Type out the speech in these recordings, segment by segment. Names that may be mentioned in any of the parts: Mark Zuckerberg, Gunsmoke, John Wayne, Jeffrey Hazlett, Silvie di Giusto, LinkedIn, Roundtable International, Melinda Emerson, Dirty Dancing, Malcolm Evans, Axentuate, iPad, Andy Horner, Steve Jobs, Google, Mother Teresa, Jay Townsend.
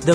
The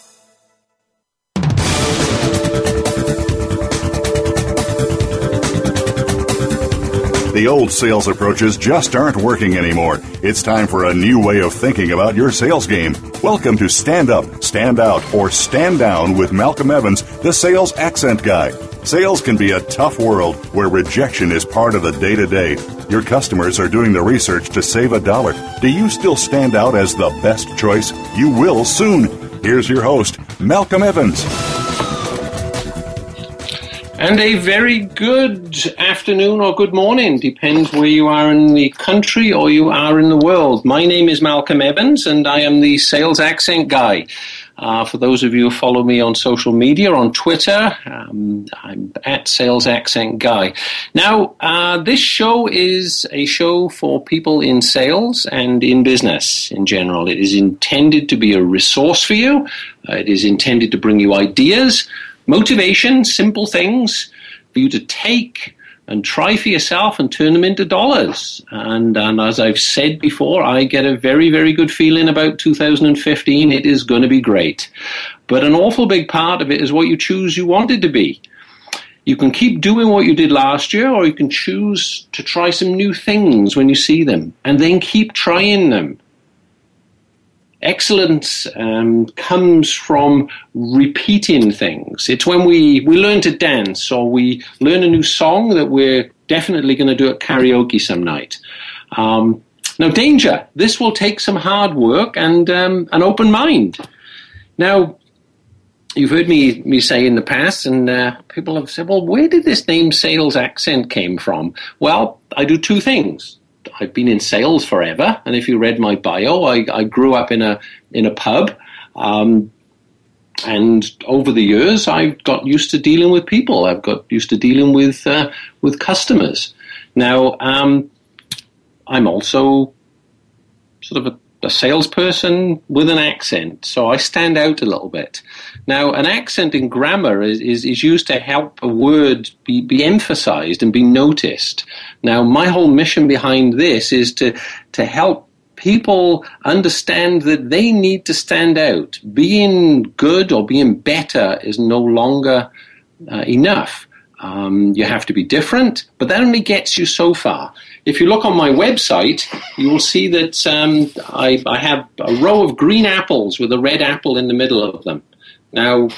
The old sales approaches just aren't working anymore. It's time for a new way of thinking about your sales game. Welcome to Stand Up, Stand Out, or Stand Down with Malcolm Evans, the Sales Accent Guy. Sales can be a tough world where rejection is part of the day-to-day. Your customers are doing the research to save a dollar. Do you still stand out as the best choice? You will soon. Here's your host, Malcolm Evans. And a very good afternoon or good morning, depends where you are in the country or you are in the world. My name is Malcolm Evans, and I am the Sales Accent Guy. For those of you who follow me on social media, on Twitter, I'm at Sales Accent Guy. Now, this show is a show for people in sales and in business in general. It is intended to be a resource for you. It is intended to bring you ideas, motivation, simple things for you to take and try for yourself and turn them into dollars. And as I've said before, I get a very, very good feeling about 2015. It is going to be great. But an awful big part of it is what you choose you want it to be. You can keep doing what you did last year, or you can choose to try some new things when you see them, and then keep trying them. Excellence comes from repeating things. It's when we learn to dance, or we learn a new song that we're definitely going to do at karaoke some night. Now, danger. This will take some hard work and an open mind. Now, you've heard me say in the past, and people have said, well, where did this name Sales Accent came from? Well, I do two things. I've been in sales forever, and if you read my bio, I grew up in a pub, and over the years, I've got used to dealing with people. I've got used to dealing with customers. Now, I'm also sort of a salesperson with an accent, so I stand out a little bit. Now, an accent in grammar is used to help a word be emphasized and be noticed. Now, my whole mission behind this is to help people understand that they need to stand out. Being good or being better is no longer enough. You have to be different, but that only gets you so far. If you look on my website, you will see that I have a row of green apples with a red apple in the middle of them. Now,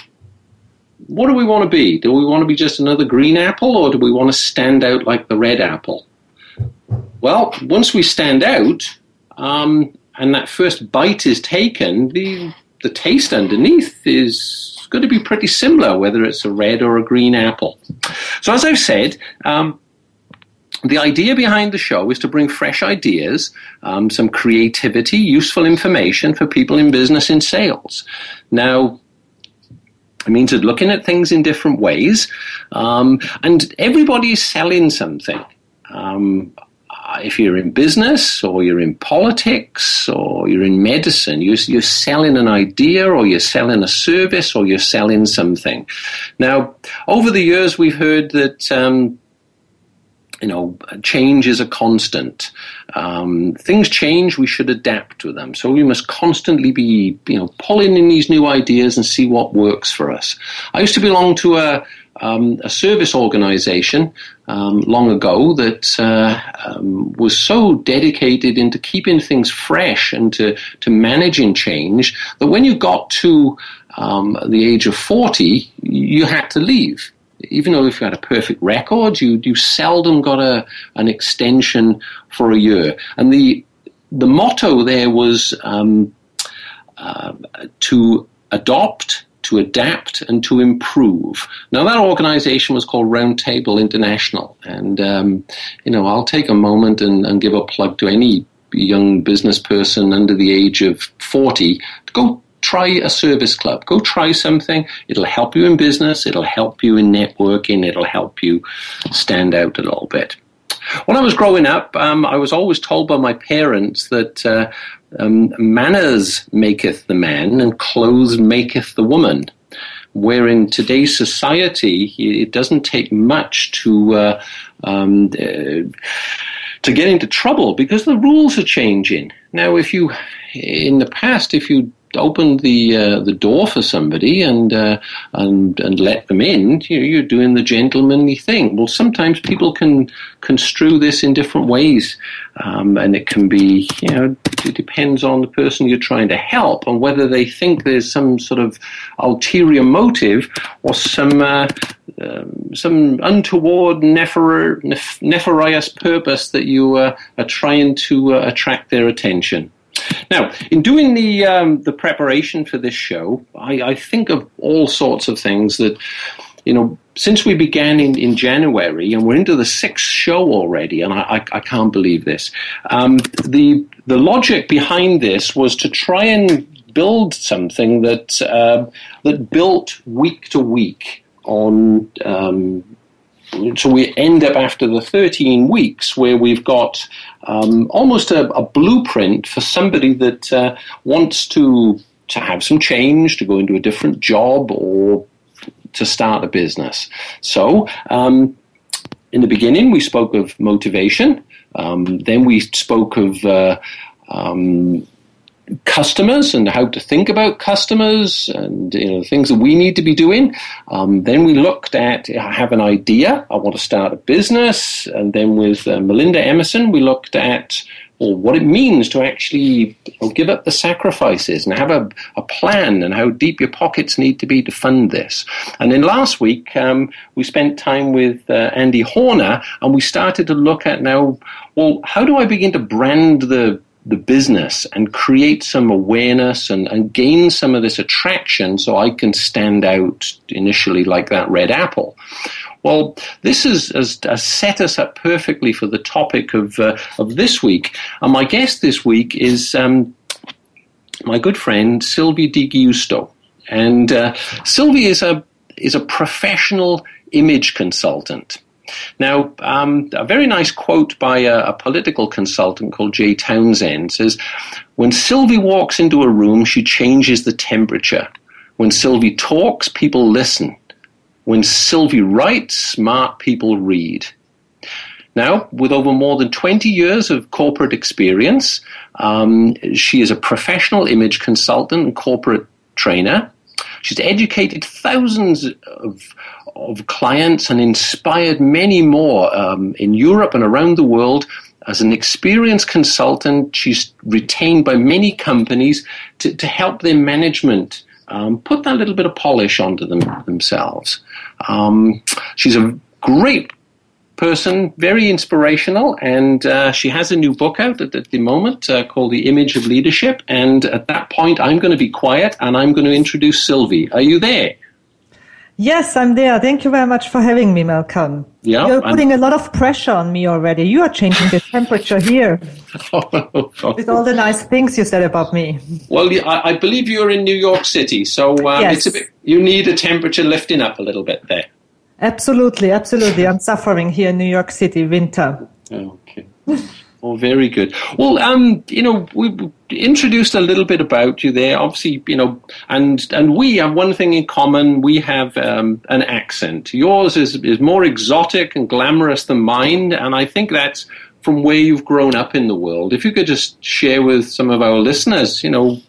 what do we want to be? Do we want to be just another green apple, or do we want to stand out like the red apple? Well, once we stand out, and that first bite is taken, the taste underneath is going to be pretty similar, whether it's a red or a green apple. So as I've said, the idea behind the show is to bring fresh ideas, some creativity, useful information for people in business and sales. Now, it means that looking at things in different ways, and everybody's selling something. If you're in business, or you're in politics, or you're in medicine, you're selling an idea, or you're selling a service, or you're selling something. Now, over the years, we've heard that change is a constant. Things change, we should adapt to them. So we must constantly be, pulling in these new ideas and see what works for us. I used to belong to a service organization long ago that was so dedicated into keeping things fresh and to managing change that when you got to the age of 40, you had to leave. Even though if you had a perfect record, you seldom got an extension for a year. And the motto there was to adopt, to adapt, and to improve. Now, that organization was called Roundtable International. And, I'll take a moment and give a plug to any young business person under the age of 40 to go try a service club. Go try something. It'll help you in business. It'll help you in networking. It'll help you stand out a little bit. When I was growing up, I was always told by my parents that manners maketh the man and clothes maketh the woman. Where in today's society, it doesn't take much to get into trouble because the rules are changing. Now, if you, in the past, if you opened the door for somebody and let them in, you're doing the gentlemanly thing. Well, sometimes people can construe this in different ways, and it can be, it depends on the person you're trying to help and whether they think there's some sort of ulterior motive or some untoward nefarious purpose that you are trying to attract their attention. Now, in doing the preparation for this show, I think of all sorts of things that, since we began in January, and we're into the 6th show already, and I can't believe this. The logic behind this was to try and build something that built week to week on. So we end up after the 13 weeks where we've got almost a blueprint for somebody that wants to have some change, to go into a different job or to start a business. So in the beginning, we spoke of motivation. Then we spoke of customers and how to think about customers and things that we need to be doing. Then we looked at, I have an idea, I want to start a business. And then with Melinda Emerson, we looked at what it means to actually give up the sacrifices and have a plan and how deep your pockets need to be to fund this. And then last week, we spent time with Andy Horner, and we started to look at now, well, how do I begin to brand the business and create some awareness and gain some of this attraction so I can stand out initially like that red apple. Well, this has set us up perfectly for the topic of this week. And my guest this week is my good friend, Silvie di Giusto. And Silvie is a professional image consultant. Now, a very nice quote by a political consultant called Jay Townsend says, "When Silvie walks into a room, she changes the temperature. When Silvie talks, people listen. When Silvie writes, smart people read." Now, with over more than 20 years of corporate experience, she is a professional image consultant and corporate trainer. She's educated thousands of clients and inspired many more in Europe and around the world. As an experienced consultant, she's retained by many companies to help their management put that little bit of polish onto themselves. She's a great person, very inspirational, and she has a new book out at the moment called The Image of Leadership. And at that point, I'm going to be quiet and I'm going to introduce Silvie. Are you there? Yes, I'm there. Thank you very much for having me, Malcolm. Yeah, you're putting a lot of pressure on me already. You are changing the temperature here with all the nice things you said about me. Well, I believe you're in New York City, so yes. It's you need a temperature lifting up a little bit there. Absolutely, absolutely. I'm suffering here in New York City, winter. Okay. Oh, very good. Well, we introduced a little bit about you there. Obviously, and we have one thing in common. We have an accent. Yours is more exotic and glamorous than mine, and I think that's from where you've grown up in the world. If you could just share with some of our listeners,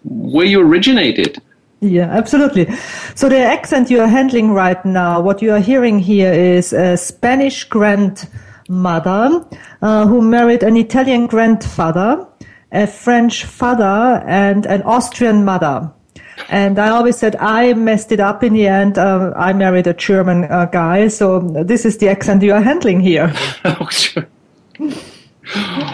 where you originated. Yeah, absolutely. So the accent you are handling right now, what you are hearing here is a Spanish grandmother who married an Italian grandfather, a French father, and an Austrian mother. And I always said I messed it up in the end. I married a German guy. So this is the accent you are handling here. Oh, sure.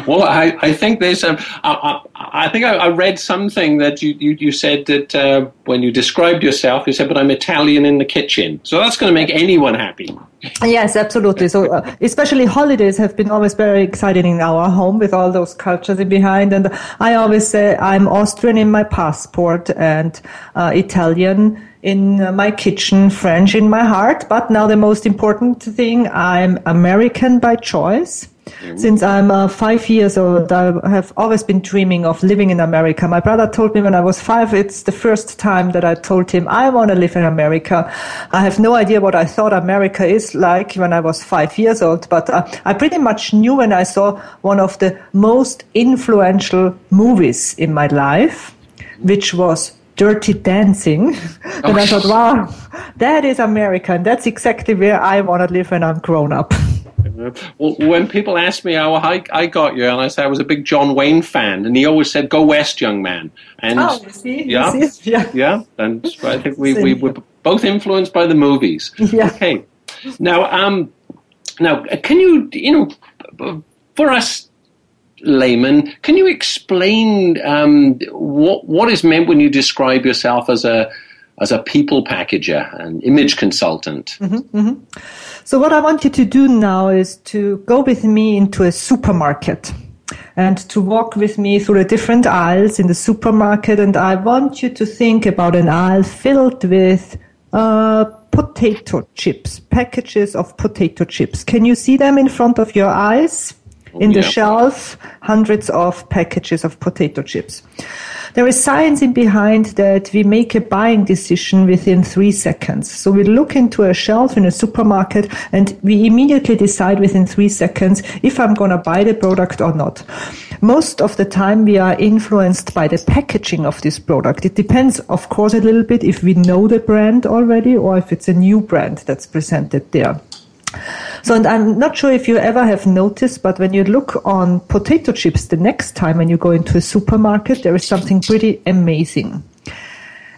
Well, I think there's I read something that you said that when you described yourself, you said, "But I'm Italian in the kitchen," so that's going to make anyone happy. Yes, absolutely. So especially holidays have been always very exciting in our home with all those cultures in behind. And I always say I'm Austrian in my passport and Italian in my kitchen, French in my heart. But now the most important thing, I'm American by choice. Since I'm 5 years old, I have always been dreaming of living in America. My brother told me when I was 5, it's the first time that I told him, I want to live in America. I have no idea what I thought America is like when I was 5 years old, but I pretty much knew when I saw one of the most influential movies in my life, which was Dirty Dancing. And I thought, wow, that is America, and that's exactly where I want to live when I'm grown up. Well, when people ask me how I got you, and I say I was a big John Wayne fan, and he always said, "Go west, young man." And yeah. And I think we were both influenced by the movies. Yeah. Okay. Now, can you for us laymen, can you explain what is meant when you describe yourself as a people packager, an image consultant? Mm-hmm, mm-hmm. So what I want you to do now is to go with me into a supermarket and to walk with me through the different aisles in the supermarket. And I want you to think about an aisle filled with potato chips, packages of potato chips. Can you see them in front of your eyes? In the shelf, hundreds of packages of potato chips. There is science in behind that we make a buying decision within 3 seconds. So we look into a shelf in a supermarket and we immediately decide within 3 seconds if I'm going to buy the product or not. Most of the time we are influenced by the packaging of this product. It depends, of course, a little bit if we know the brand already or if it's a new brand that's presented there. So, and I'm not sure if you ever have noticed, but when you look on potato chips the next time when you go into a supermarket, there is something pretty amazing.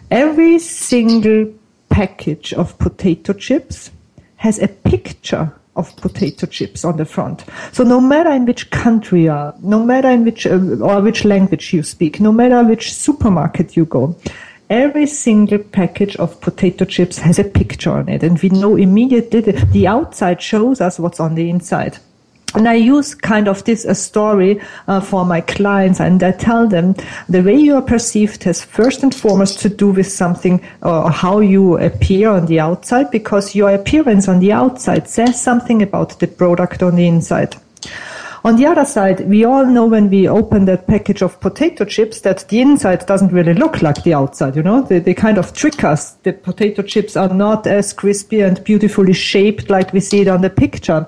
Every single package of potato chips has a picture of potato chips on the front. So no matter in which country you are, no matter in which or which language you speak, no matter which supermarket you go, every single package of potato chips has a picture on it, and we know immediately the outside shows us what's on the inside. And I use kind of this a story for my clients, and I tell them the way you are perceived has first and foremost to do with something or how you appear on the outside, because your appearance on the outside says something about the product on the inside. On the other side, we all know when we open that package of potato chips that the inside doesn't really look like the outside, you know. They kind of trick us. The potato chips are not as crispy and beautifully shaped like we see it on the picture.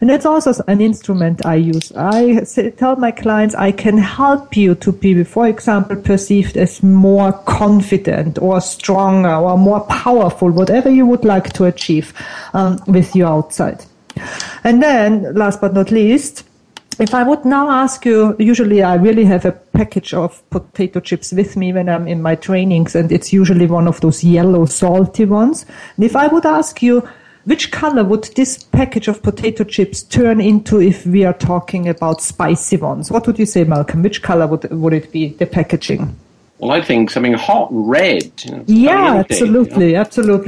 And that's also an instrument I use. I tell my clients I can help you to be, for example, perceived as more confident or stronger or more powerful, whatever you would like to achieve with your outside. And then, last but not least, if I would now ask you, usually I really have a package of potato chips with me when I'm in my trainings, and it's usually one of those yellow salty ones. And if I would ask you, which color would this package of potato chips turn into if we are talking about spicy ones? What would you say, Malcolm? Which color would it be, the packaging? Well, I think something hot red. You know, absolutely.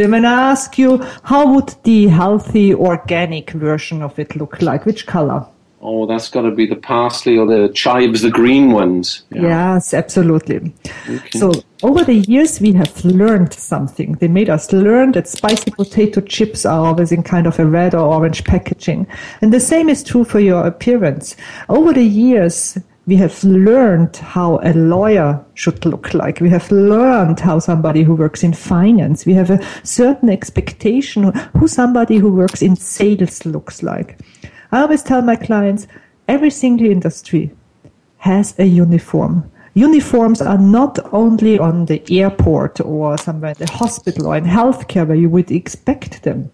When I ask you, how would the healthy organic version of it look like? Which color? Oh, that's got to be the parsley or the chives, the green ones. Yeah. Yes, absolutely. Okay. So over the years, we have learned something. They made us learn that spicy potato chips are always in kind of a red or orange packaging. And the same is true for your appearance. Over the years, we have learned how a lawyer should look like. We have learned how somebody who works in finance. We have a certain expectation who somebody who works in sales looks like. I always tell my clients, every single industry has a uniform. Uniforms are not only on the airport or somewhere in the hospital or in healthcare where you would expect them.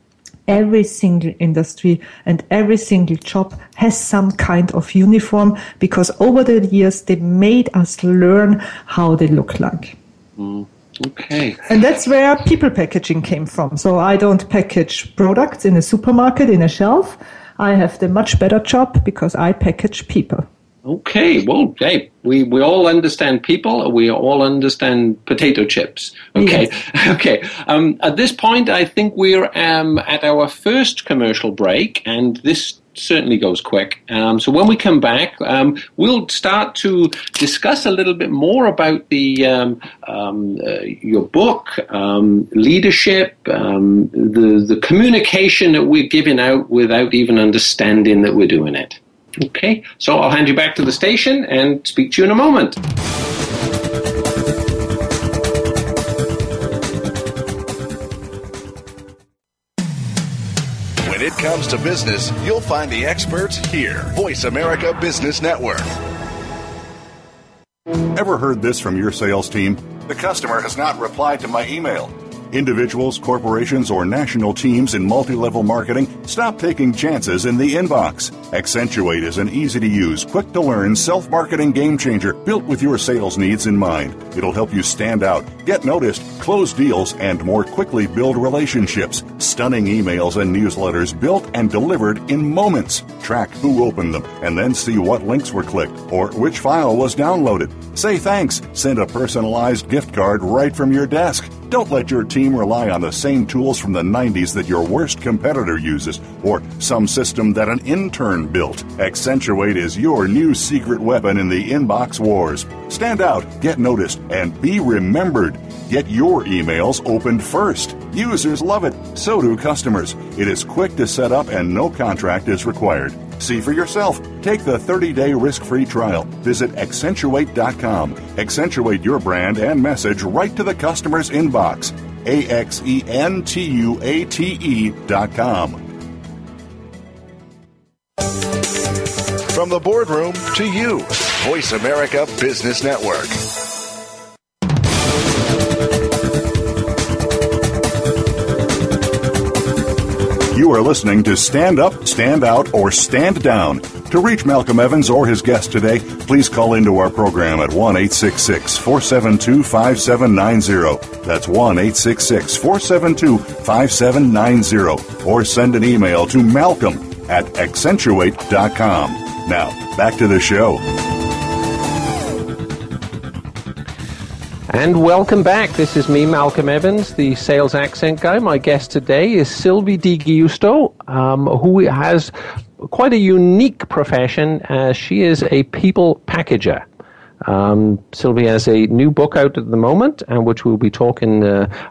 Every single industry and every single job has some kind of uniform because over the years they made us learn how they look like. Mm. Okay. And that's where people packaging came from. So I don't package products in a supermarket, in a shelf. I have the much better job because I package people. Okay, well, hey, we all understand people. We all understand potato chips. Okay, yes. Okay. At this point, I think we're at our first commercial break, and this certainly goes quick. So when we come back, we'll start to discuss a little bit more about the your book, leadership, the communication that we're giving out without even understanding that we're doing it. Okay, so I'll hand you back to the station and speak to you in a moment. When it comes to business, you'll find the experts here. Voice America Business Network. Ever heard this from your sales team? The customer has not replied to my email. Individuals, corporations, or national teams in multi-level marketing, stop taking chances in the inbox. Axentuate is an easy-to-use, quick-to-learn self-marketing game changer built with your sales needs in mind. It'll help you stand out, get noticed, close deals, and more quickly build relationships. Stunning emails and newsletters built and delivered in moments. Track who opened them and then see what links were clicked or which file was downloaded. Say thanks. Send a personalized gift card right from your desk. Don't let your team rely on the same tools from the 90s that your worst competitor uses or some system that an intern built. Axentuate is your new secret weapon in the inbox wars. Stand out, get noticed, and be remembered. Get your emails opened first. Users love it. So do customers. It is quick to set up and no contract is required. See for yourself. Take the 30-day risk-free trial. Visit Axentuate.com. Axentuate your brand and message right to the customer's inbox. AXENTUATE.com. From the boardroom to you, Voice America Business Network. You are listening to Stand Up, Stand Out, or Stand Down. To reach Malcolm Evans or his guest today, please call into our program at 1-866-472-5790. That's 1-866-472-5790. Or send an email to malcolm@axentuate.com. Now, back to the show. And welcome back. This is me, Malcolm Evans, the sales accent guy. My guest today is Silvie di Giusto, who has quite a unique profession. She is a people packager. Silvie has a new book out at the moment, and which we'll be talking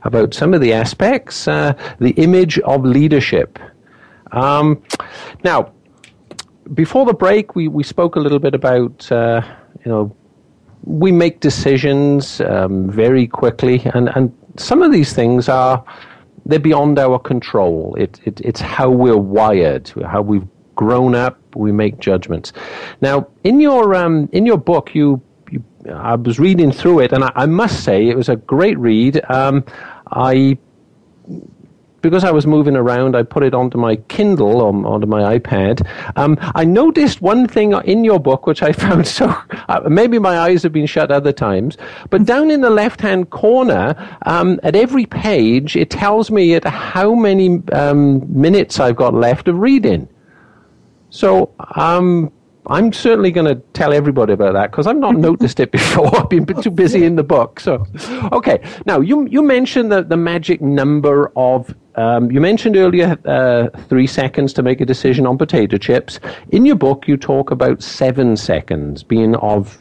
about some of the aspects, the image of leadership. Now, before the break, we spoke a little bit about, we make decisions very quickly, and some of these things they're beyond our control. It's how we're wired, how we've grown up. We make judgments. Now, in your book, I was reading through it, and I must say it was a great read. Because I was moving around, I put it onto my Kindle, onto my iPad. I noticed one thing in your book, which I found maybe my eyes have been shut other times, but down in the left-hand corner, at every page, it tells me at how many minutes I've got left of reading. So I'm certainly going to tell everybody about that because I've not noticed it before. I've been too busy in the book. So, okay. Now, you mentioned the magic number of, you mentioned earlier 3 seconds to make a decision on potato chips. In your book, you talk about 7 seconds being of,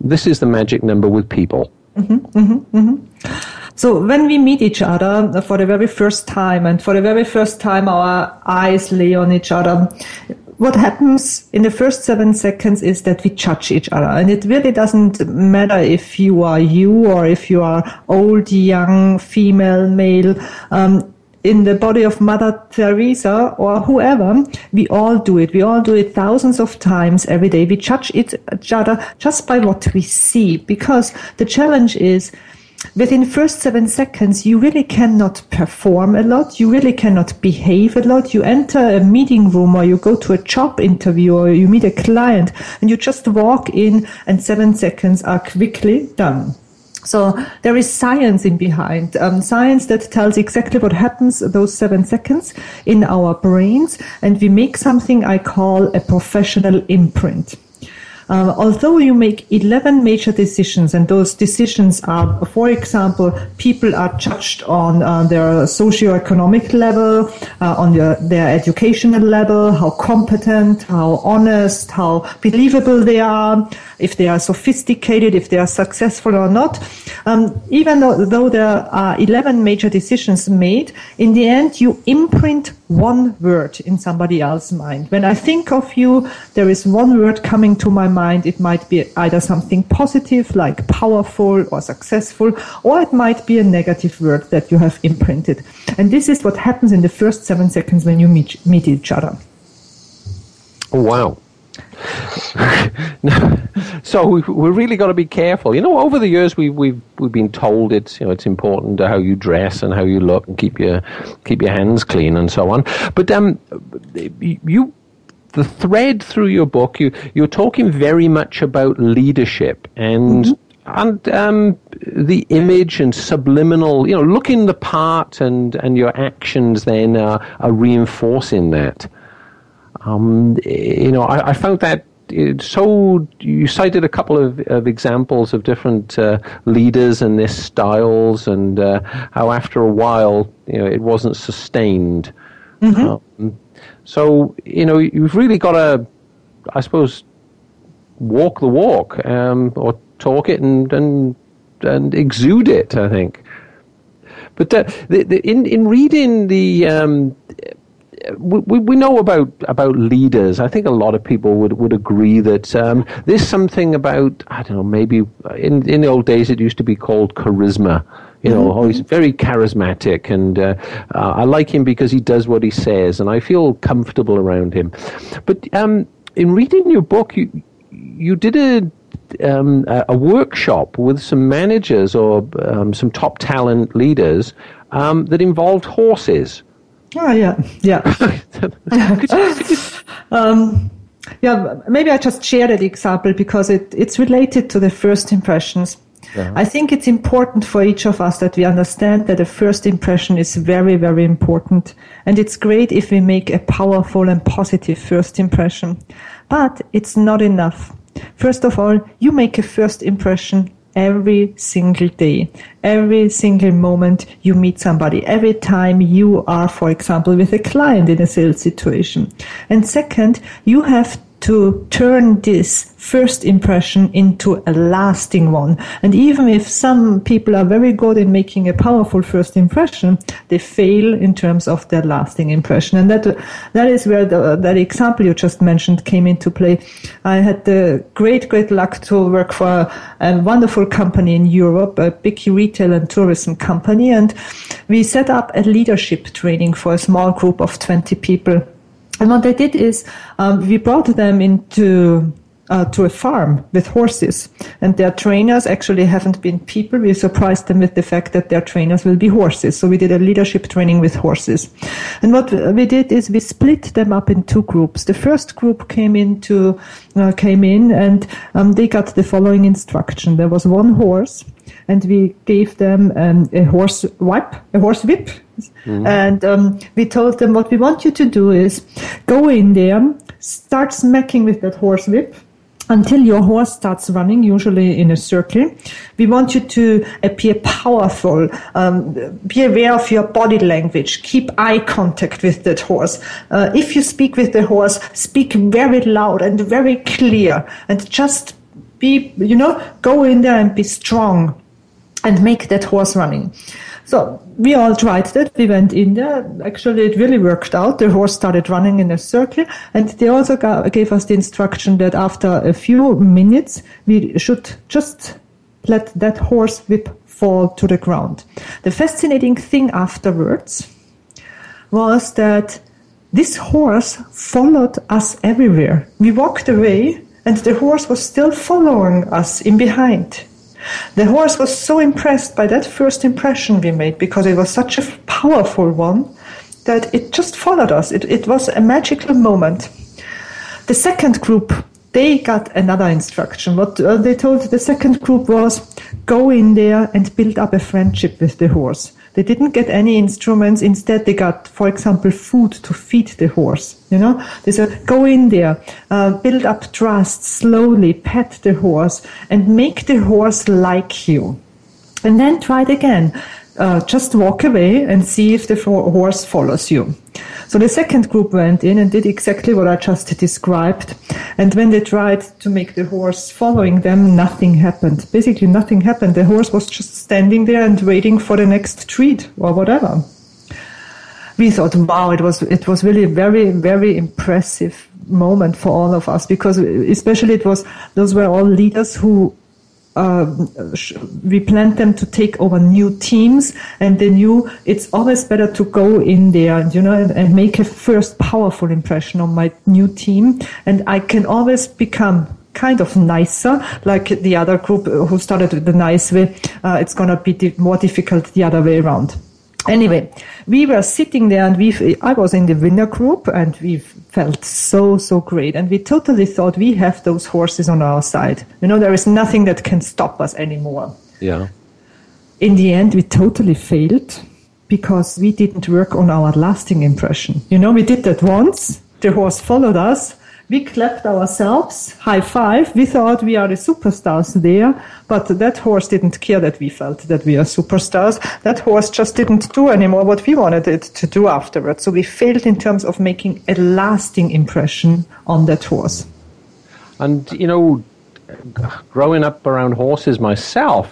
this is the magic number with people. Mm-hmm, mm-hmm, mm-hmm. So when we meet each other for the very first time, and for the very first time our eyes lay on each other, what happens in the first 7 seconds is that we judge each other. And it really doesn't matter if you are you or if you are old, young, female, male. In the body of Mother Teresa or whoever, we all do it. We all do it thousands of times every day. We judge each other just by what we see, because the challenge is, within the first 7 seconds, you really cannot perform a lot. You really cannot behave a lot. You enter a meeting room or you go to a job interview or you meet a client and you just walk in, and 7 seconds are quickly done. So there is science in behind, science that tells exactly what happens those 7 seconds in our brains, and we make something I call a professional imprint. Although you make 11 major decisions, and those decisions are, for example, people are judged on their socioeconomic level, on their educational level, how competent, how honest, how believable they are, if they are sophisticated, if they are successful or not. Even though there are 11 major decisions made, in the end you imprint one word in somebody else's mind. When I think of you, there is one word coming to my mind. It might be either something positive like powerful or successful, or it might be a negative word that you have imprinted. And this is what happens in the first 7 seconds when you meet each other. Oh, wow. So we're really got to be careful. You know, over the years we've been told it's important how you dress and how you look and keep your hands clean and so on. But the thread through your book, you're talking very much about leadership and. Mm-hmm. And the image and subliminal, looking the part, and your actions then are reinforcing that. I found that so. You cited a couple of examples of different leaders and their styles, and how after a while, it wasn't sustained. Mm-hmm. So you've really got to, I suppose, walk the walk, or talk it and exude it, I think. But in reading the. We know about leaders. I think a lot of people would agree that there's something about, I don't know, maybe in the old days it used to be called charisma. Oh, he's very charismatic, and I like him because he does what he says, and I feel comfortable around him. But in reading your book, you did a workshop with some managers or some top talent leaders that involved horses. Oh, yeah. Maybe I just share that example because it's related to the first impressions. Uh-huh. I think it's important for each of us that we understand that a first impression is very, very important. And it's great if we make a powerful and positive first impression. But it's not enough. First of all, you make a first impression every single day, every single moment you meet somebody, every time you are, for example, with a client in a sales situation. And second, you have to turn this first impression into a lasting one. And even if some people are very good in making a powerful first impression, they fail in terms of their lasting impression. And that is where that example you just mentioned came into play. I had the great luck to work for a wonderful company in Europe, a big retail and tourism company. And we set up a leadership training for a small group of 20 people. And what they did is we brought them into to a farm with horses. And their trainers actually haven't been people. We surprised them with the fact that their trainers will be horses. So we did a leadership training with horses. And what we did is we split them up in two groups. The first group came in and they got the following instruction. There was one horse, and we gave them a horse whip. Mm-hmm. And we told them, what we want you to do is go in there, start smacking with that horse whip until your horse starts running, usually in a circle. We want you to appear powerful, be aware of your body language, keep eye contact with that horse. If you speak with the horse, speak very loud and very clear, and just be, go in there and be strong and make that horse running. So we all tried that. We went in there. Actually, it really worked out. The horse started running in a circle. And they also gave us the instruction that after a few minutes, we should just let that horse whip fall to the ground. The fascinating thing afterwards was that this horse followed us everywhere. We walked away, and the horse was still following us in behind. The horse was so impressed by that first impression we made, because it was such a powerful one, that it just followed us. It was a magical moment. The second group, they got another instruction. What they told the second group was, go in there and build up a friendship with the horse. They didn't get any instruments. Instead, they got, for example, food to feed the horse. You know, they said, go in there, build up trust, slowly pet the horse and make the horse like you. And then try it again. Just walk away and see if the horse follows you. So the second group went in and did exactly what I just described. And when they tried to make the horse following them, nothing happened. Basically, nothing happened. The horse was just standing there and waiting for the next treat or whatever. We thought, wow, it was really very, very impressive moment for all of us, because especially those were all leaders who we planned them to take over new teams, and they knew it's always better to go in there, you know, and make a first powerful impression on my new team. And I can always become kind of nicer, like the other group who started with the nice way. It's going to be more difficult the other way around. Anyway, we were sitting there and I was in the winner group, and we felt so, so great. And we totally thought we have those horses on our side. You know, there is nothing that can stop us anymore. Yeah. In the end, we totally failed because we didn't work on our lasting impression. You know, we did that once. The horse followed us. We clapped ourselves, high five. We thought we are the superstars there, but that horse didn't care that we felt that we are superstars. That horse just didn't do anymore what we wanted it to do afterwards. So we failed in terms of making a lasting impression on that horse. And, you know, growing up around horses myself,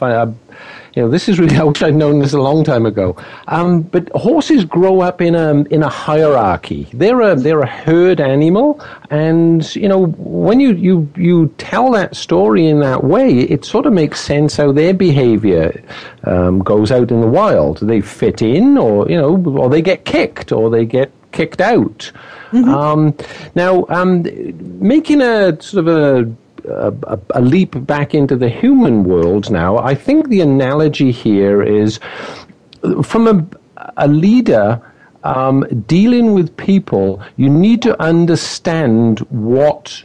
this is really, I wish I'd known this a long time ago. But horses grow up in a hierarchy. They're a herd animal, and you know, when you tell that story in that way, it sort of makes sense how their behavior goes out in the wild. They fit in, or they get kicked, or they get kicked out. Mm-hmm. Now, making a sort of a leap back into the human world now, I think the analogy here is from a leader dealing with people. You need to understand what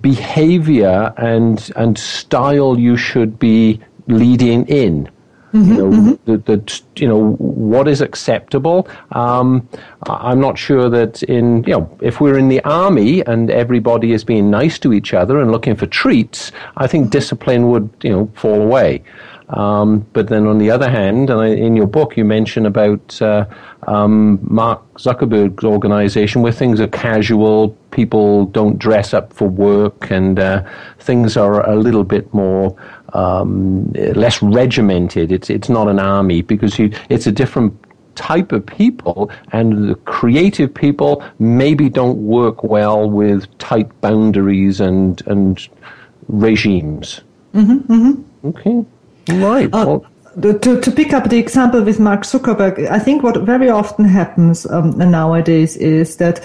behavior and style you should be leading in. Mm-hmm, what is acceptable. I'm not sure that if we're in the army and everybody is being nice to each other and looking for treats, I think discipline would, fall away. But then on the other hand, and in your book you mention about Mark Zuckerberg's organization where things are casual, people don't dress up for work, and things are a little bit more less regimented. It's not an army, because it's a different type of people, and the creative people maybe don't work well with tight boundaries and regimes. Mm-hmm, mm-hmm. Okay. Right. Well, to pick up the example with Mark Zuckerberg, I think what very often happens nowadays is that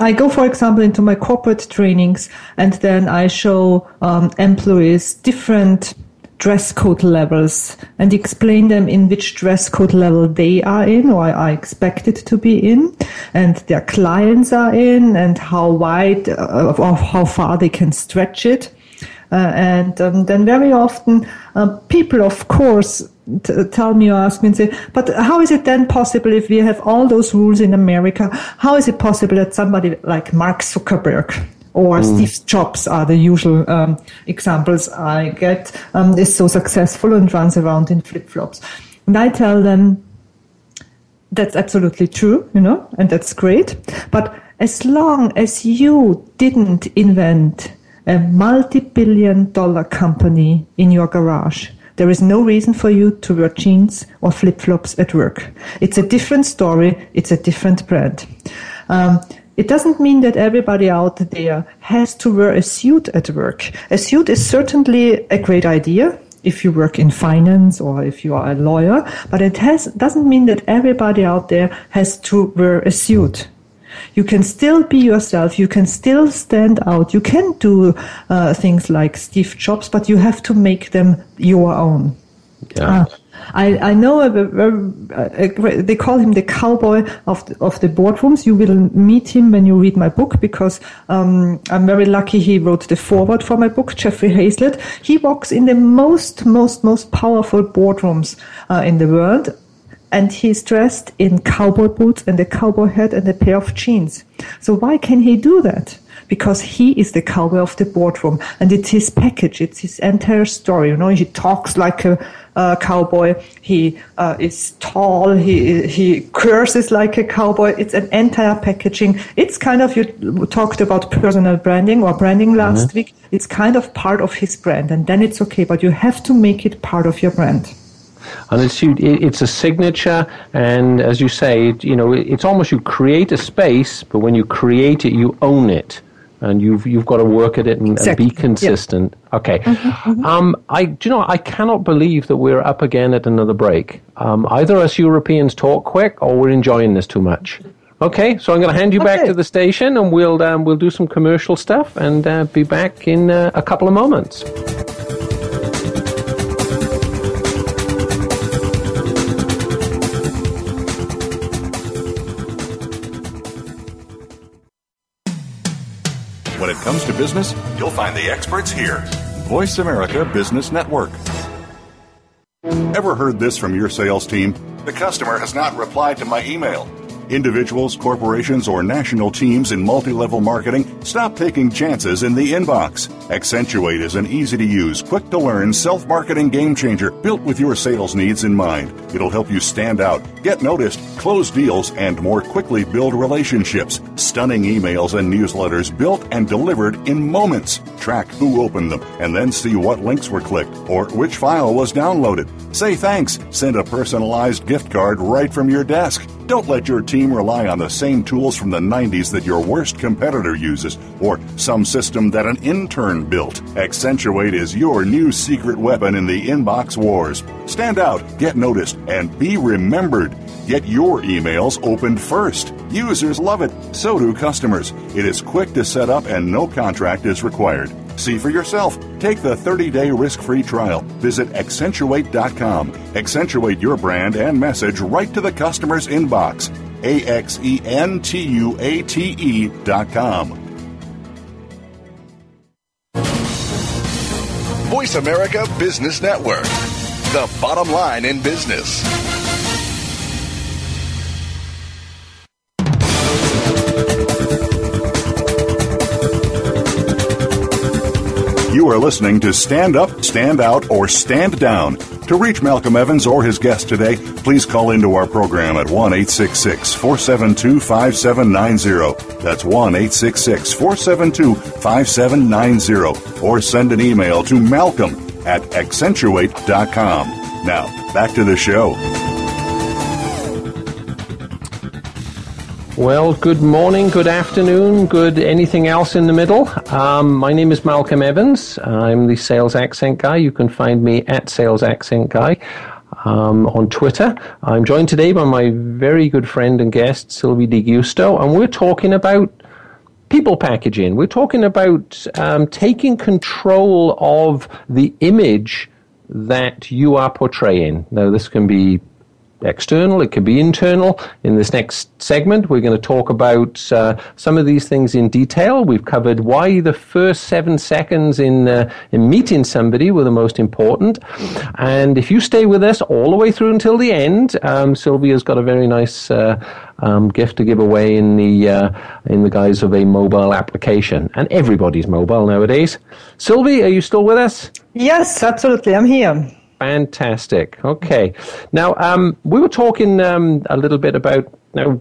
I go, for example, into my corporate trainings, and then I show employees different dress code levels and explain them in which dress code level they are in, or are expected to be in, and their clients are in, and how wide or how far they can stretch it. And then very often people, of course, tell me or ask me and say, but how is it then possible if we have all those rules in America? How is it possible that somebody like Mark Zuckerberg or Steve Jobs are the usual examples I get, is so successful and runs around in flip-flops? And I tell them that's absolutely true, and that's great. But as long as you didn't invent a multi-billion-dollar company in your garage, there is no reason for you to wear jeans or flip-flops at work. It's a different story. It's a different brand. It doesn't mean that everybody out there has to wear a suit at work. A suit is certainly a great idea if you work in finance or if you are a lawyer, but it doesn't mean that everybody out there has to wear a suit. You can still be yourself. You can still stand out. You can do things like Steve Jobs, but you have to make them your own. Yeah. I know they call him the cowboy of the boardrooms. You will meet him when you read my book, because I'm very lucky he wrote the foreword for my book, Jeffrey Hazlett. He walks in the most powerful boardrooms in the world, and he's dressed in cowboy boots and a cowboy hat and a pair of jeans. So why can he do that? Because he is the cowboy of the boardroom, and it's his package, it's his entire story. You know, he talks like a cowboy, he is tall, he curses like a cowboy. It's an entire packaging. It's kind of, you talked about personal branding or branding last week. It's kind of part of his brand, and then it's okay, but you have to make it part of your brand. And it's a signature, and as you say, you know, it's almost, you create a space, but when you create it, you own it. And you've got to work at it and, exactly, and be consistent. Yeah. Okay. I cannot believe that we're up again at another break. Either us Europeans talk quick, or we're enjoying this too much. Okay, so I'm going to hand you back to the station, and we'll do some commercial stuff and be back in a couple of moments. When it comes to business, you'll find the experts here. Voice America Business Network. Ever heard this from your sales team? The customer has not replied to my email. Individuals, corporations, or national teams in multi-level marketing, stop taking chances in the inbox. Axentuate is an easy-to-use, quick-to-learn self-marketing game-changer built with your sales needs in mind. It'll help you stand out, get noticed, close deals, and more quickly build relationships. Stunning emails and newsletters built and delivered in moments. Track who opened them and then see what links were clicked or which file was downloaded. Say thanks. Send a personalized gift card right from your desk. Don't let your team rely on the same tools from the 90s that your worst competitor uses, or some system that an intern built. Axentuate is your new secret weapon in the inbox wars. Stand out, get noticed, and be remembered. Get your emails opened first. Users love it. So do customers. It is quick to set up and no contract is required. See for yourself. Take the 30-day risk-free trial. Visit Axentuate.com. Axentuate your brand and message right to the customer's inbox. AXENTUATE.com. Voice America Business Network. The bottom line in business. You are listening to Stand Up, Stand Out, or Stand Down. To reach Malcolm Evans or his guest today, please call into our program at 1-866-472-5790. That's 1-866-472-5790. Or send an email to malcolm@axentuate.com. Now, back to the show. Well, good morning, good afternoon, good anything else in the middle. My name is Malcolm Evans. I'm the Sales Accent Guy. You can find me at Sales Accent Guy on Twitter. I'm joined today by my very good friend and guest, Silvie di Giusto, and we're talking about people packaging. We're talking about taking control of the image that you are portraying. Now, this can be external, it could be internal. In this next segment, we're going to talk about some of these things in detail. We've covered why the first 7 seconds in meeting somebody were the most important. And if you stay with us all the way through until the end, Silvia's got a very nice gift to give away in the guise of a mobile application. And everybody's mobile nowadays. Silvie, are you still with us? Yes, absolutely. I'm here. Fantastic. Okay. Now, we were talking a little bit about, now,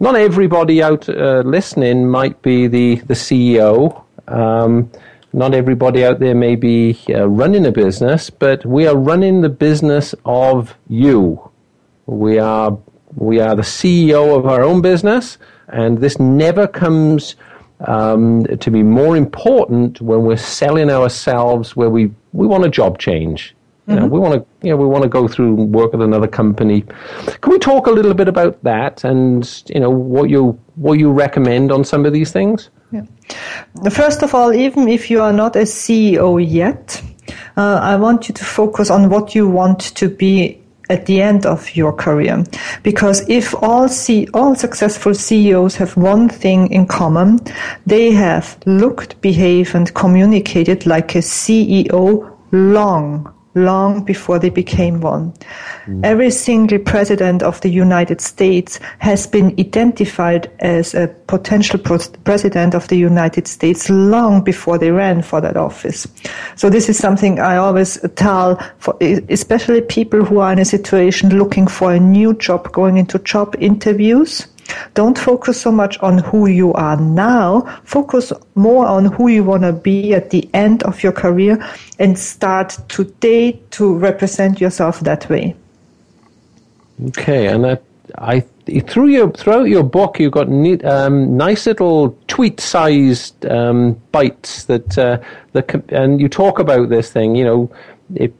not everybody out listening might be the CEO. Not everybody out there may be running a business, but we are running the business of you. We are the CEO of our own business, and this never comes to be more important when we're selling ourselves, where we want a job change. Mm-hmm. Now, we want to go through and work at another company. Can we talk a little bit about that, and you know what you recommend on some of these things? Yeah. First of all, even if you are not a CEO yet, I want you to focus on what you want to be at the end of your career. Because if all successful CEOs have one thing in common, they have looked, behaved, and communicated like a CEO long before they became one. Mm. Every single president of the United States has been identified as a potential president of the United States long before they ran for that office. So this is something I always tell, especially people who are in a situation looking for a new job, going into job interviews. Don't focus so much on who you are now. Focus more on who you want to be at the end of your career and start today to represent yourself that way. Okay, and throughout your book, you've got nice little tweet-sized bites and you talk about this thing, you know,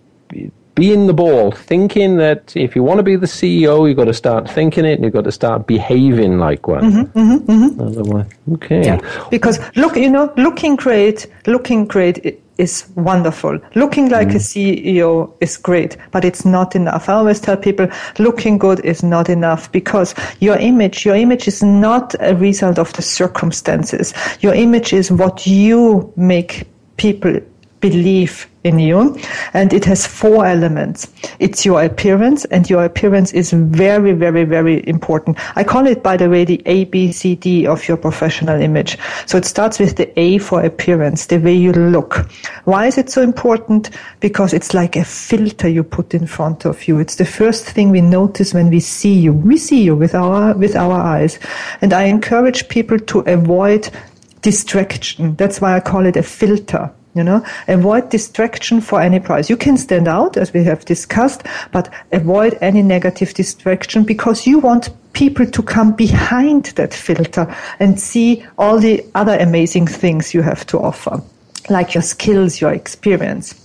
being the ball, thinking that if you want to be the CEO, you've got to start thinking it and you've got to start behaving like one. Mm-hmm, mm-hmm, mm-hmm. Okay. Yeah. Because looking great is wonderful. Looking like a CEO is great, but it's not enough. I always tell people looking good is not enough because your image is not a result of the circumstances. Your image is what you make people believe in you, and it has four elements. It's your appearance, and your appearance is very, very, very important. I call it, by the way, the ABCD of your professional image. So it starts with the A for appearance, the way you look. Why is it so important? Because it's like a filter you put in front of you. It's the first thing we notice when we see you. We see you with our eyes. And I encourage people to avoid distraction. That's why I call it a filter. You know, avoid distraction for any price. You can stand out, as we have discussed, but avoid any negative distraction because you want people to come behind that filter and see all the other amazing things you have to offer, like your skills, your experience.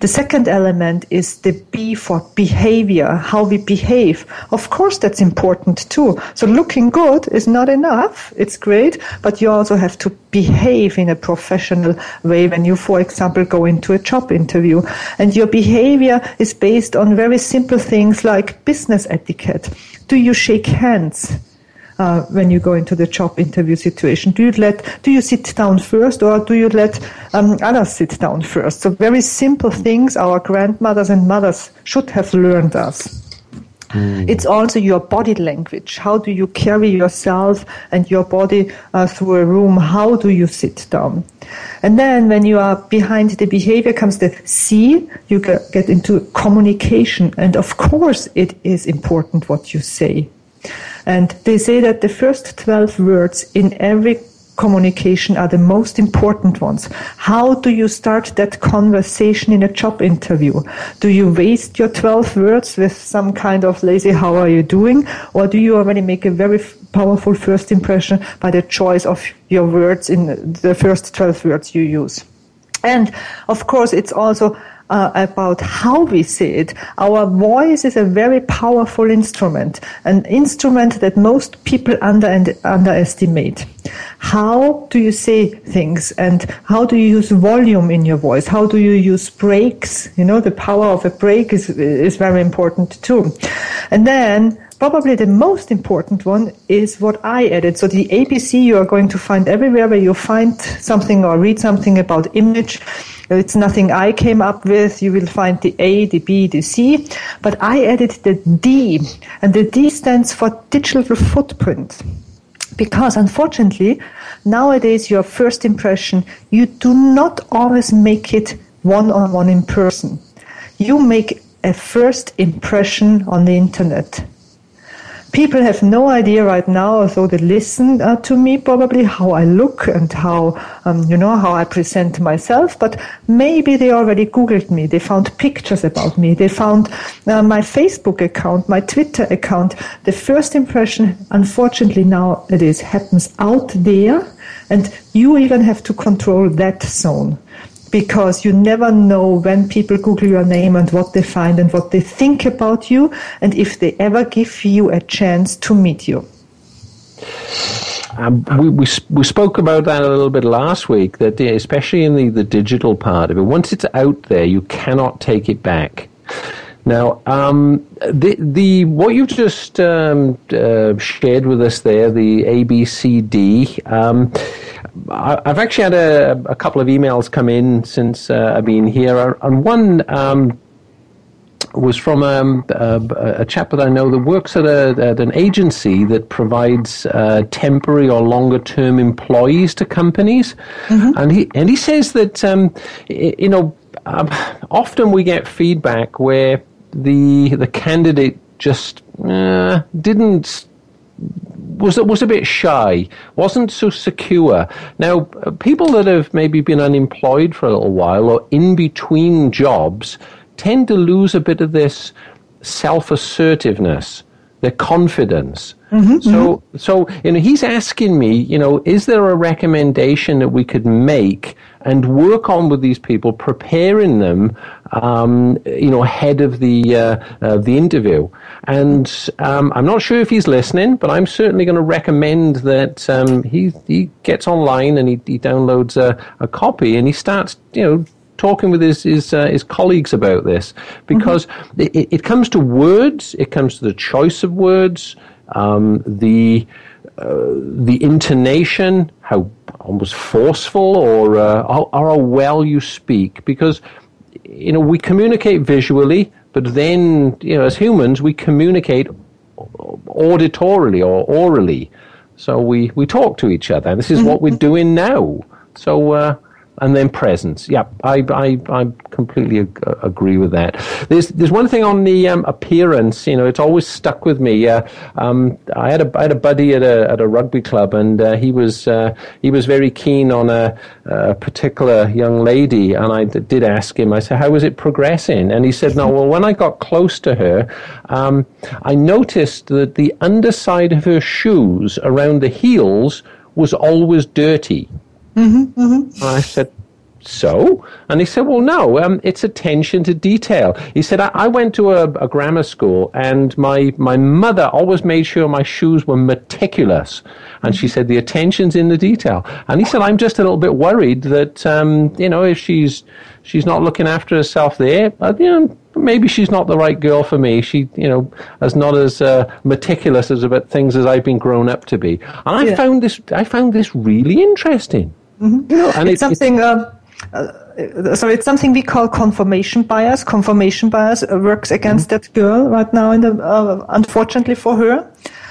The second element is the B for behavior, how we behave. Of course, that's important too. So looking good is not enough. It's great, but you also have to behave in a professional way when you, for example, go into a job interview. And your behavior is based on very simple things like business etiquette. Do you shake hands? When you go into the job interview situation, do you sit down first, or do you let others sit down first? So very simple things our grandmothers and mothers should have learned us. Mm. It's also your body language. How do you carry yourself and your body through a room? How do you sit down? And then when you are behind the behavior comes the C, you get into communication. And of course it is important what you say. And they say that the first 12 words in every communication are the most important ones. How do you start that conversation in a job interview? Do you waste your 12 words with some kind of lazy "how are you doing?" Or do you already make a very powerful first impression by the choice of your words in the first 12 words you use? And of course, it's also about how we say it. Our voice is a very powerful instrument, an instrument that most people underestimate. How do you say things, and how do you use volume in your voice? How do you use breaks? You know, the power of a break is very important too. And then probably the most important one is what I added. So the ABC you are going to find everywhere where you find something or read something about image. It's nothing I came up with. You will find the A, the B, the C. But I added the D, and the D stands for digital footprint. Because unfortunately, nowadays your first impression, you do not always make it one-on-one in person. You make a first impression on the internet. People have no idea right now, although they listen to me probably, how I look and how I present myself. But maybe they already Googled me. They found pictures about me. They found my Facebook account, my Twitter account. The first impression, unfortunately, nowadays happens out there. And you even have to control that zone, because you never know when people Google your name and what they find and what they think about you, and if they ever give you a chance to meet you. We spoke about that a little bit last week, that especially in the digital part of it, once it's out there, you cannot take it back. Now, the what you've just shared with us there, the ABCD, I've actually had a couple of emails come in since I've been here, and one was from a chap that I know that works at an agency that provides temporary or longer-term employees to companies, mm-hmm. and he says that often we get feedback where the candidate just was a bit shy, wasn't so secure. Now, people that have maybe been unemployed for a little while or in between jobs tend to lose a bit of this self-assertiveness, their confidence. Mm-hmm, so he's asking me, is there a recommendation that we could make and work on with these people, preparing them, ahead of the interview? And I'm not sure if he's listening, but I'm certainly going to recommend that he gets online and he downloads a copy and he starts, talking with his colleagues about this, because mm-hmm. it comes to words, it comes to the choice of words, the intonation, how almost forceful or how well you speak, because we communicate visually, but then as humans we communicate auditorily or orally. So we talk to each other. This is mm-hmm. what we're doing now. So. And then presence. Yeah, I completely agree with that. There's one thing on the appearance. It's always stuck with me. I had a buddy at a rugby club, and he was very keen on a particular young lady. And I did ask him. I said, "How was it progressing?" And he said, "No. Well, when I got close to her, I noticed that the underside of her shoes around the heels was always dirty." Mm-hmm, mm-hmm. I said, "So?" And he said, "Well, no, it's attention to detail." He said, I went to a grammar school, and my mother always made sure my shoes were meticulous. And she said, the attention's in the detail. And he said, I'm just a little bit worried that, if she's not looking after herself there, maybe she's not the right girl for me. She, is not as meticulous about things as I've been grown up to be. And I found this really interesting. Mm-hmm. And it's something we call confirmation bias. Confirmation bias works against mm-hmm. that girl right now, unfortunately for her.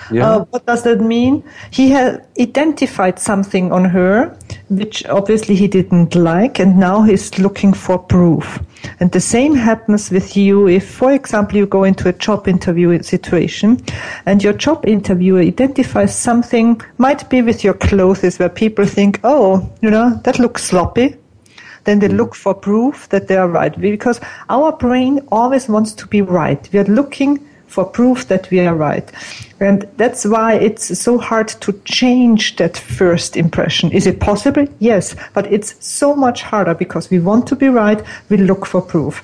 Yeah. What does that mean? He had identified something on her, which obviously he didn't like, and now he's looking for proof. And the same happens with you if, for example, you go into a job interview situation, and your job interviewer identifies something, might be with your clothes, where people think, oh, that looks sloppy. Then they look for proof that they are right. Because our brain always wants to be right. We are looking for proof that we are right. And that's why it's so hard to change that first impression. Is it possible? Yes, but it's so much harder because we want to be right, we look for proof.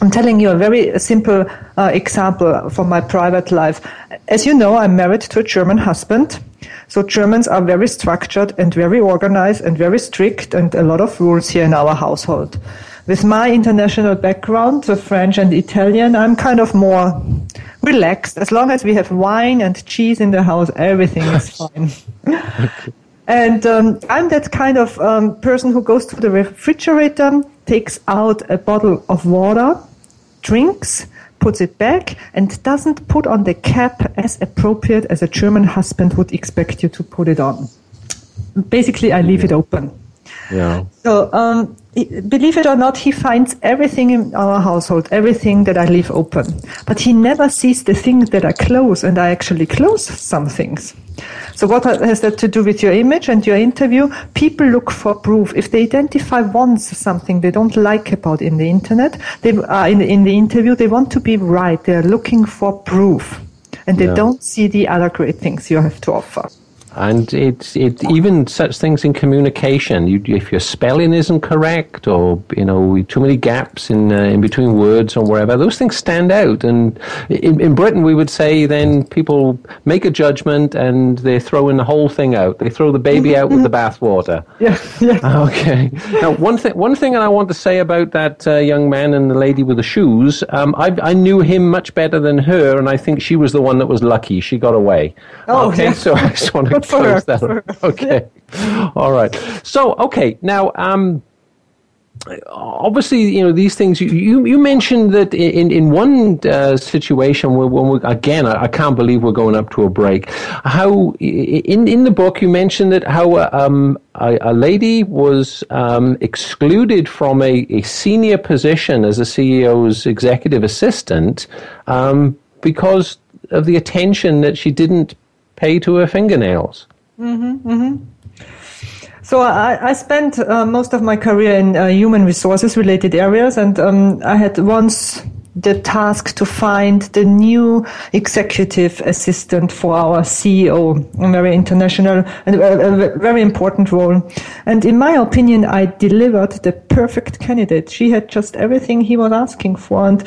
I'm telling you a very simple example from my private life. As you know, I'm married to a German husband. So Germans are very structured and very organized and very strict, and a lot of rules here in our household. With my international background, the French and Italian, I'm kind of more relaxed. As long as we have wine and cheese in the house, everything is fine. And I'm that kind of person who goes to the refrigerator, takes out a bottle of water, drinks, puts it back, and doesn't put on the cap as appropriate as a German husband would expect you to put it on. Basically, I leave it open. Yeah. So, believe it or not, he finds everything in our household, everything that I leave open. But he never sees the things that I close, and I actually close some things. So what has that to do with your image and your interview? People look for proof. If they identify once something they don't like about in the internet, they are in the interview, they want to be right. They are looking for proof, and they don't see the other great things you have to offer. And it's even such things in communication. If your spelling isn't correct, or too many gaps in between words or wherever, those things stand out. And in Britain, we would say then people make a judgment and they're throwing the whole thing out. They throw the baby out with the bathwater. Yeah. Okay. Now, one thing that I want to say about that young man and the lady with the shoes, I knew him much better than her, and I think she was the one that was lucky. She got away. Oh, okay. Yeah. So I just want to close that up. Okay. All right. So, okay. Now, obviously, these things, you mentioned that in one situation where, I can't believe we're going up to a break, how in the book you mentioned that how a lady was excluded from a senior position as the CEO's executive assistant because of the attention that she didn't pay to her fingernails. Mm-hmm, mm-hmm. So I spent most of my career in human resources-related areas, and I had once the task to find the new executive assistant for our CEO, a very international and a very important role. And in my opinion, I delivered the perfect candidate. She had just everything he was asking for. And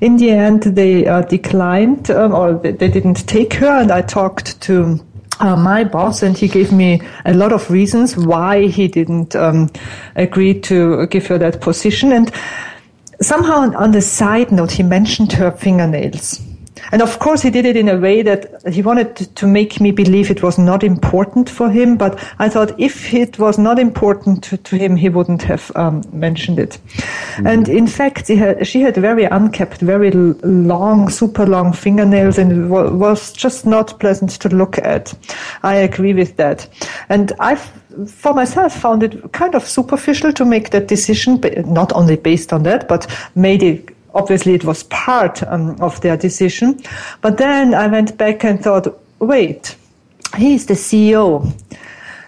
in the end, they declined, or they didn't take her, and I talked to my boss, and he gave me a lot of reasons why he didn't agree to give her that position. And somehow on the side note, he mentioned her fingernails. And of course, he did it in a way that he wanted to make me believe it was not important for him. But I thought if it was not important to him, he wouldn't have mentioned it. Mm-hmm. And in fact, she had very unkempt, very long, super long fingernails, and was just not pleasant to look at. I agree with that. And for myself, found it kind of superficial to make that decision, but not only based on that, but made it. Obviously, it was part of their decision. But then I went back and thought, wait, he's the CEO.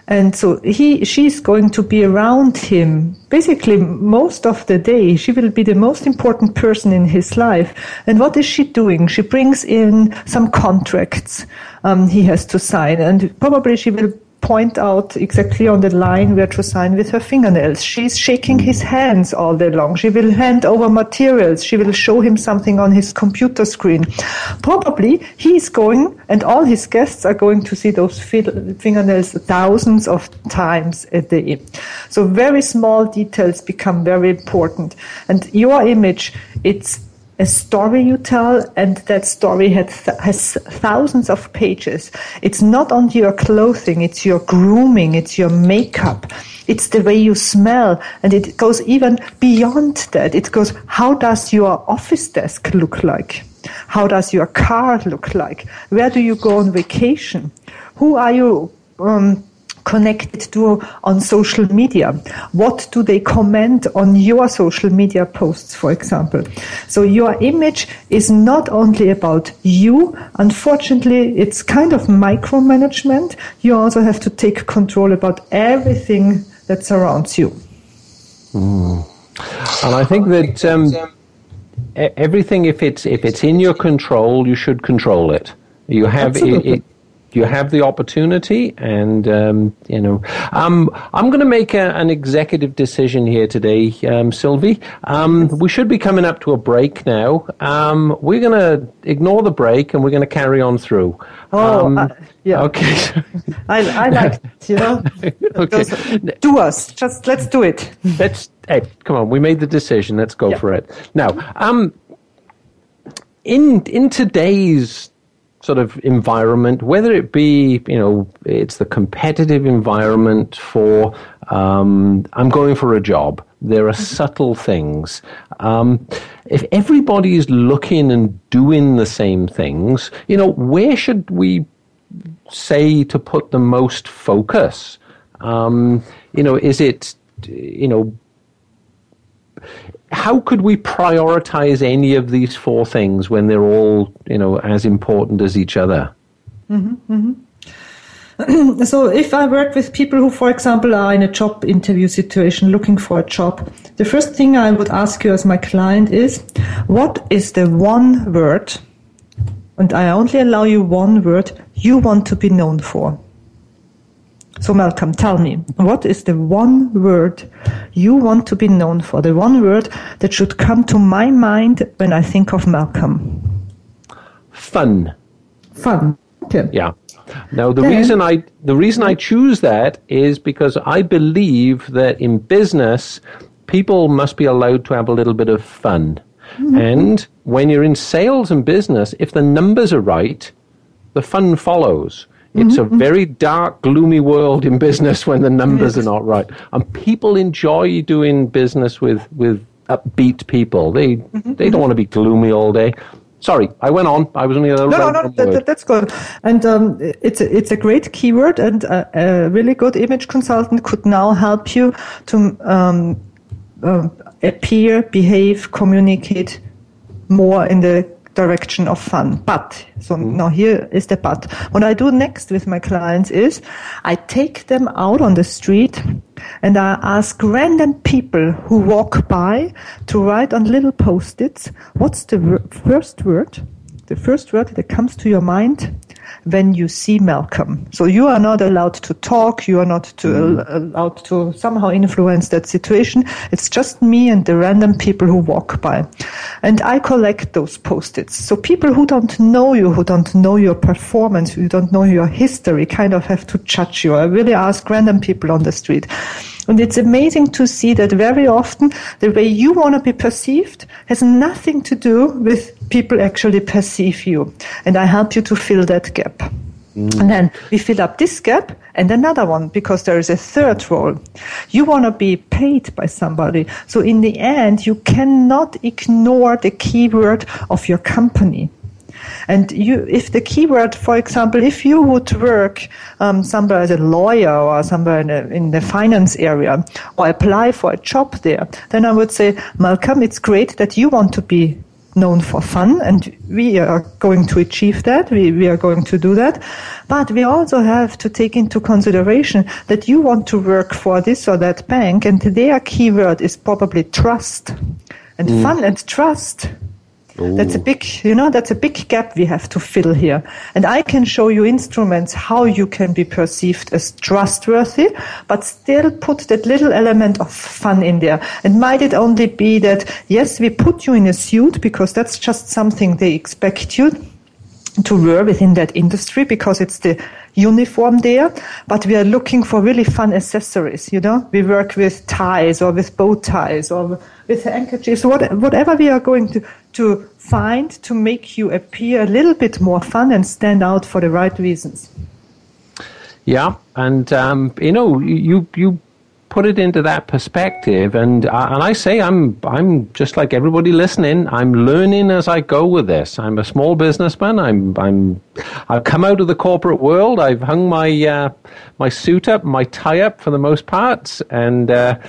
And so she's going to be around him basically most of the day. She will be the most important person in his life. And what is she doing? She brings in some contracts he has to sign. And probably she will point out exactly on the line where to sign with her fingernails. She's shaking his hands all day long. She will hand over materials. She will show him something on his computer screen. Probably he's going, and all his guests are going to see those fingernails thousands of times a day. So very small details become very important. And your image, it's a story you tell, and that story has thousands of pages. It's not on your clothing, it's your grooming, it's your makeup, it's the way you smell, and it goes even beyond that. It goes, how does your office desk look like? How does your car look like? Where do you go on vacation? Who are you connected to on social media? What do they comment on your social media posts, for example? So your image is not only about you. Unfortunately, it's kind of micromanagement. You also have to take control about everything that surrounds you. Mm. And I think that everything, if it's in your control, you should control it. You have it. You have the opportunity, and I'm going to make an executive decision here today, Silvie. We should be coming up to a break now. We're going to ignore the break, and we're going to carry on through. Yeah. Okay. I like it, Okay. Do us. Just let's do it. Hey, come on. We made the decision. Let's go for it. Now, in today's sort of environment, whether it be, it's the competitive environment for I'm going for a job. There are subtle things. If everybody is looking and doing the same things, where should we say to put the most focus? Is it, how could we prioritize any of these four things when they're all, as important as each other? Mm-hmm, mm-hmm. So if I work with people who, for example, are in a job interview situation looking for a job, the first thing I would ask you as my client is, what is the one word, and I only allow you one word, you want to be known for? So Malcolm, tell me, what is the one word you want to be known for? The one word that should come to my mind when I think of Malcolm? Fun. Fun. Okay. Yeah. Now, the reason I choose that is because I believe that in business, people must be allowed to have a little bit of fun. Mm-hmm. And when you're in sales and business, if the numbers are right, the fun follows. It's mm-hmm. a very dark, gloomy world in business when the numbers are not right. And people enjoy doing business with upbeat people. They don't want to be gloomy all day. Sorry, I went on. I was only a little bit. No, that's good. And it's a great keyword, and a really good image consultant could now help you to appear, behave, communicate more in the direction of fun. But, so now here is the but. What I do next with my clients is I take them out on the street and I ask random people who walk by to write on little post-its, what's the first word that comes to your mind when you see Malcolm. So you are not allowed to talk, you are not allowed to somehow influence that situation. It's just me and the random people who walk by. And I collect those post-its. So people who don't know you, who don't know your performance, who don't know your history, kind of have to judge you. I really ask random people on the street. And it's amazing to see that very often the way you want to be perceived has nothing to do with people actually perceive you. And I help you to fill that gap. Mm. And then we fill up this gap and another one, because there is a third role. You want to be paid by somebody. So in the end, you cannot ignore the keyword of your company. And if the keyword, for example, if you would work somewhere as a lawyer or somewhere in the finance area or apply for a job there, then I would say, Malcolm, it's great that you want to be known for fun, and we are going to achieve that. We are going to do that. But we also have to take into consideration that you want to work for this or that bank, and their keyword is probably trust. And fun and trust... Ooh. That's a big gap we have to fill here. And I can show you instruments how you can be perceived as trustworthy, but still put that little element of fun in there. And might it only be that, yes, we put you in a suit because that's just something they expect you to wear within that industry because it's the uniform there, but we are looking for really fun accessories, We work with ties or with bow ties or with handkerchiefs, whatever we are going to find to make you appear a little bit more fun and stand out for the right reasons. Yeah, and you put it into that perspective, and I say I'm just like everybody listening. I'm learning as I go with this. I'm a small businessman. I've come out of the corporate world. I've hung my suit up, my tie up for the most part, and a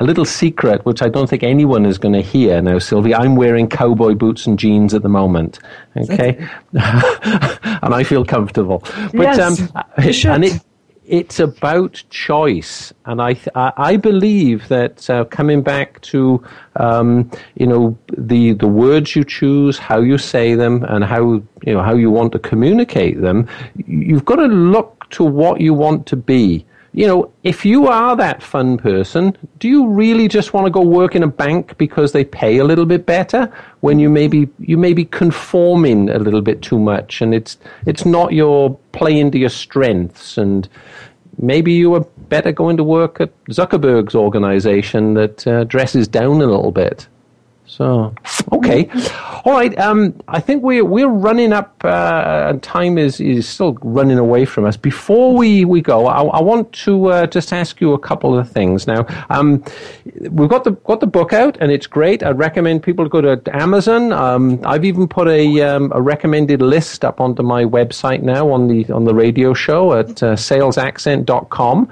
little secret which I don't think anyone is going to hear now, Silvie. I'm wearing cowboy boots and jeans at the moment. Okay, and I feel comfortable. But, yes, you should. It's about choice, and I believe that coming back to the words you choose, how you say them, and how you want to communicate them, you've got to look to what you want to be. If you are that fun person, do you really just want to go work in a bank because they pay a little bit better when you may be conforming a little bit too much, and it's not your play into your strengths, and maybe you are better going to work at Zuckerberg's organization that dresses down a little bit. So, okay. All right. I think we're running up, and time is still running away from us. Before we go, I want to just ask you a couple of things. Now, we've got the book out, and it's great. I recommend people go to Amazon. I've even put a recommended list up onto my website now on the radio show at salesaccent.com.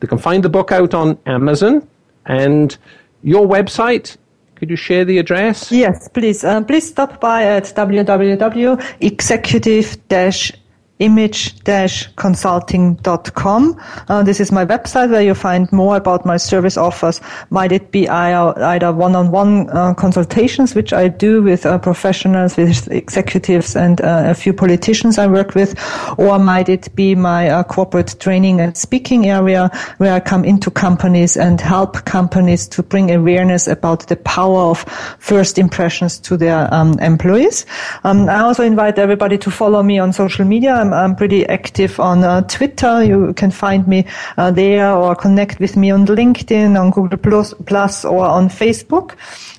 They can find the book out on Amazon, and your website, could you share the address? Yes, please. Please stop by at www.executive-accent.com. image-consulting.com. This is my website where you find more about my service offers. Might it be either one-on-one consultations, which I do with professionals, with executives and a few politicians I work with, or might it be my corporate training and speaking area where I come into companies and help companies to bring awareness about the power of first impressions to their employees. I also invite everybody to follow me on social media. I'm pretty active on Twitter. You can find me there, or connect with me on LinkedIn, on Google Plus, or on Facebook.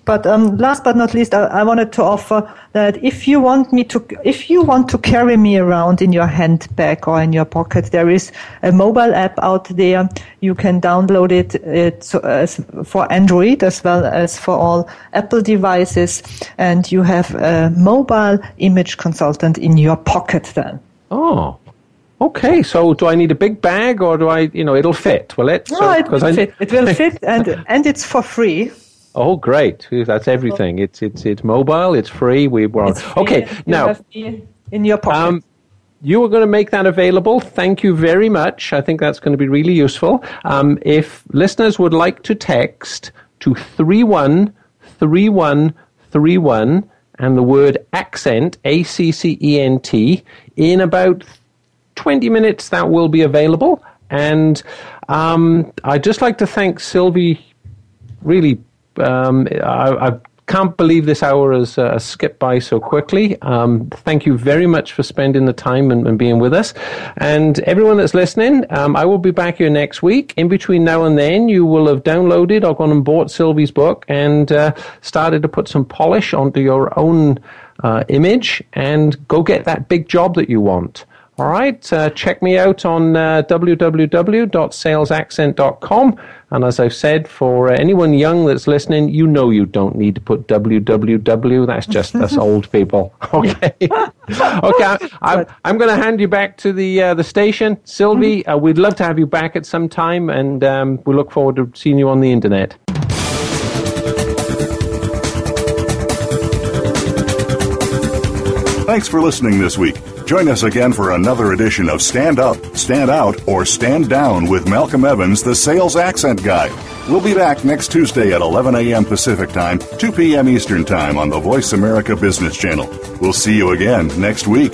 But last but not least, I wanted to offer that if you want to carry me around in your handbag or in your pocket, there is a mobile app out there. You can download it. It's for Android as well as for all Apple devices, and you have a mobile image consultant in your pocket then. Oh. Okay, so do I need a big bag, or do I, it'll fit, will it? No, so, it will fit. It will fit, and it's for free. Oh, great. That's everything. It's mobile, it's free. Okay, now. You have me in your pocket. You are going to make that available. Thank you very much. I think that's going to be really useful. If listeners would like to text to 313131 and the word accent, ACCENT, in about 20 minutes that will be available. And I'd just like to thank Silvie. Really, I can't believe this hour has skipped by so quickly. Thank you very much for spending the time and being with us. And everyone that's listening, I will be back here next week. In between now and then, you will have downloaded or gone and bought Silvie's book and started to put some polish onto your own image and go get that big job that you want. All right, check me out on www.salesaccent.com. And as I've said, for anyone young that's listening, you don't need to put www. That's just us old people. Okay. I'm going to hand you back to the station. Silvie, we'd love to have you back at some time, and we look forward to seeing you on the internet. Thanks for listening this week. Join us again for another edition of Stand Up, Stand Out, or Stand Down with Malcolm Evans, the Sales Accent Guy. We'll be back next Tuesday at 11 a.m. Pacific Time, 2 p.m. Eastern Time on the Voice America Business Channel. We'll see you again next week.